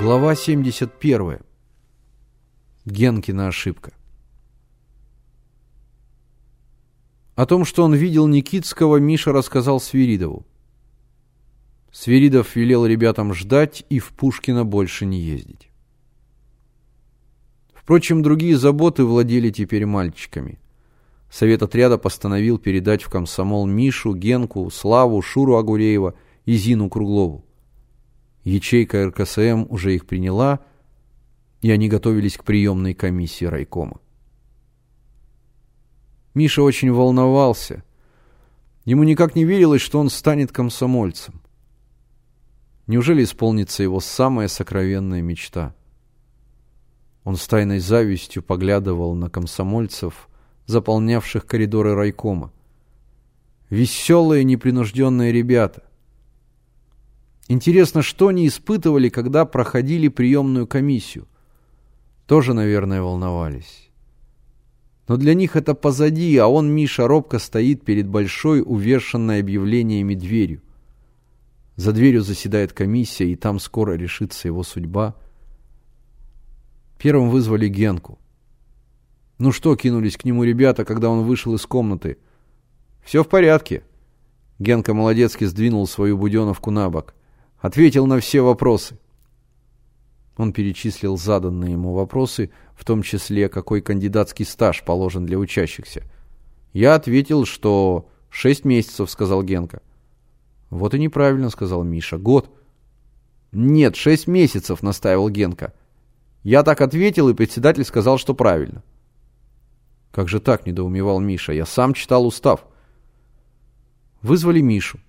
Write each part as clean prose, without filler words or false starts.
Глава 71. Генкина ошибка. О том, что он видел Никитского, Миша рассказал Свиридову. Свиридов велел ребятам ждать и в Пушкино больше не ездить. Впрочем, другие заботы владели теперь мальчиками. Совет отряда постановил передать в комсомол Мишу, Генку, Славу, Шуру Агуреева и Зину Круглову. Ячейка РКСМ уже их приняла, и они готовились к приемной комиссии райкома. Миша очень волновался. Ему никак не верилось, что он станет комсомольцем. Неужели исполнится его самая сокровенная мечта? Он с тайной завистью поглядывал на комсомольцев, заполнявших коридоры райкома. Веселые, непринужденные ребята. Интересно, что они испытывали, когда проходили приемную комиссию. Тоже, наверное, волновались. Но для них это позади, а он, Миша, робко стоит перед большой, увешанной объявлениями дверью. За дверью заседает комиссия, и там скоро решится его судьба. Первым вызвали Генку. Ну что, кинулись к нему ребята, когда он вышел из комнаты? Все в порядке. Генка молодецки сдвинул свою буденовку на бок. Ответил на все вопросы. Он перечислил заданные ему вопросы, в том числе, какой кандидатский стаж положен для учащихся. Я ответил, что 6 месяцев, сказал Генка. Вот и неправильно, сказал Миша. Год. Нет, 6 месяцев, настаивал Генка. Я так ответил, и председатель сказал, что правильно. Как же так, недоумевал Миша. Я сам читал устав. Вызвали Мишу.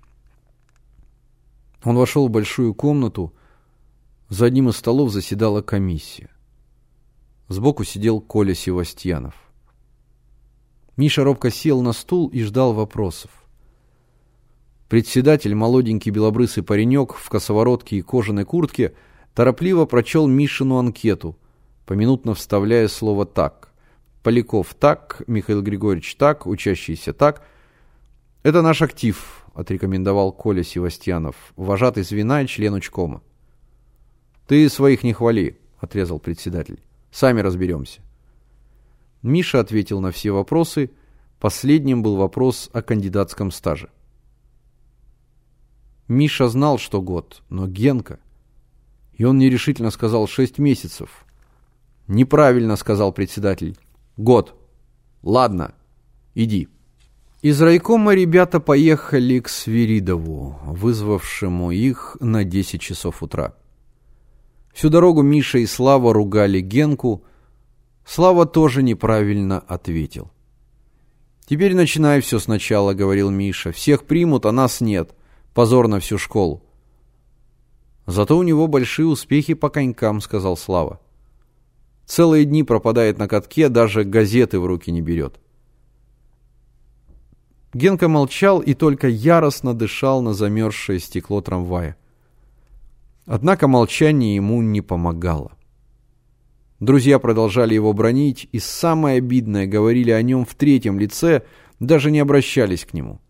Он вошел в большую комнату. За одним из столов заседала комиссия. Сбоку сидел Коля Севастьянов. Миша робко сел на стул и ждал вопросов. Председатель, молоденький белобрысый паренек в косоворотке и кожаной куртке, торопливо прочел Мишину анкету, поминутно вставляя слово «так». Поляков «так», Михаил Григорьевич «так», учащийся «так». «Это наш актив», — отрекомендовал Коля Севастьянов, вожатый звена и член учкома. «Ты своих не хвали», — отрезал председатель. «Сами разберемся». Миша ответил на все вопросы. Последним был вопрос о кандидатском стаже. Миша знал, что год, но Генка. И он нерешительно сказал 6 месяцев. «Неправильно», — сказал председатель. «Год». «Ладно, иди». Из райкома ребята поехали к Свиридову, вызвавшему их на 10 часов утра. Всю дорогу Миша и Слава ругали Генку. Слава тоже неправильно ответил. «Теперь начинай все сначала», — говорил Миша. «Всех примут, а нас нет. Позор на всю школу». «Зато у него большие успехи по конькам», — сказал Слава. «Целые дни пропадает на катке, даже газеты в руки не берет». Генка молчал и только яростно дышал на замерзшее стекло трамвая. Однако молчание ему не помогало. Друзья продолжали его бранить и, самое обидное, говорили о нем в третьем лице, даже не обращались к нему.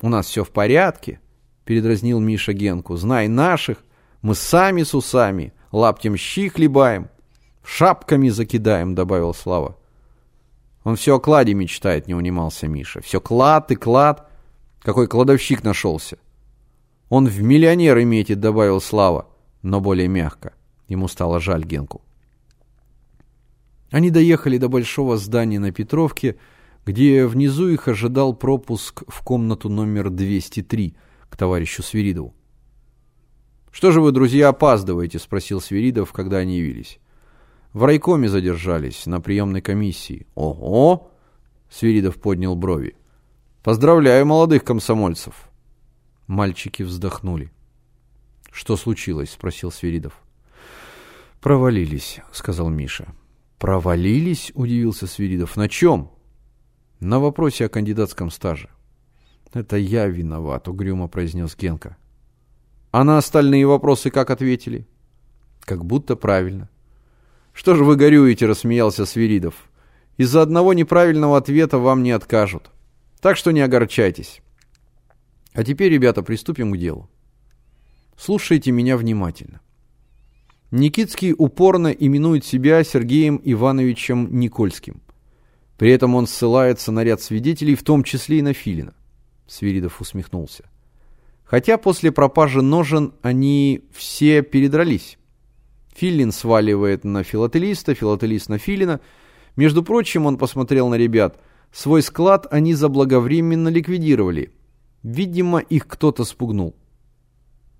«У нас все в порядке», — передразнил Миша Генку. «Знай наших, мы сами с усами, лаптем щи хлебаем, шапками закидаем», — добавил Слава. «Он все о кладе мечтает», — не унимался Миша. «Все клад и клад. Какой кладовщик нашелся!» «Он в миллионеры метит», — добавил Слава, но более мягко. Ему стало жаль Генку. Они доехали до большого здания на Петровке, где внизу их ожидал пропуск в комнату номер 203 к товарищу Свиридову. «Что же вы, друзья, опаздываете?» — спросил Свиридов, когда они явились. «В райкоме задержались, на приемной комиссии». «Ого!» — Свиридов поднял брови. «Поздравляю молодых комсомольцев!» Мальчики вздохнули. «Что случилось?» — спросил Свиридов. «Провалились», — сказал Миша. «Провалились?» — удивился Свиридов. «На чем?» «На вопросе о кандидатском стаже». «Это я виноват», — угрюмо произнес Генка. «А на остальные вопросы как ответили?» «Как будто правильно». «Что же вы горюете?» — рассмеялся Свиридов. «Из-за одного неправильного ответа вам не откажут. Так что не огорчайтесь. А теперь, ребята, приступим к делу. Слушайте меня внимательно. Никитский упорно именует себя Сергеем Ивановичем Никольским. При этом он ссылается на ряд свидетелей, в том числе и на Филина. Свиридов усмехнулся. Хотя после пропажи ножен они все передрались. Филин сваливает на филателиста, филателист на Филина. Между прочим, он посмотрел на ребят. Свой склад они заблаговременно ликвидировали. Видимо, их кто-то спугнул.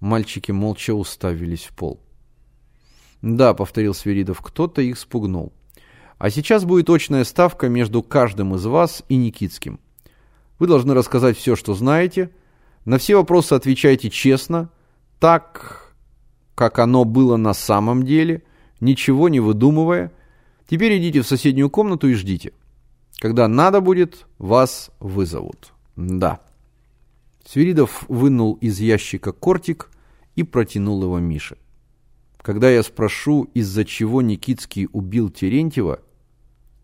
Мальчики молча уставились в пол. «Да», — повторил Свиридов, — «кто-то их спугнул. А сейчас будет очная ставка между каждым из вас и Никитским. Вы должны рассказать все, что знаете. На все вопросы отвечайте честно, так, как оно было на самом деле, ничего не выдумывая. Теперь идите в соседнюю комнату и ждите. Когда надо будет, вас вызовут». «Да». Свиридов вынул из ящика кортик и протянул его Мише. «Когда я спрошу, из-за чего Никитский убил Терентьева,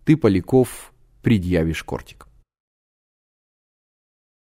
ты, Поляков, предъявишь кортик».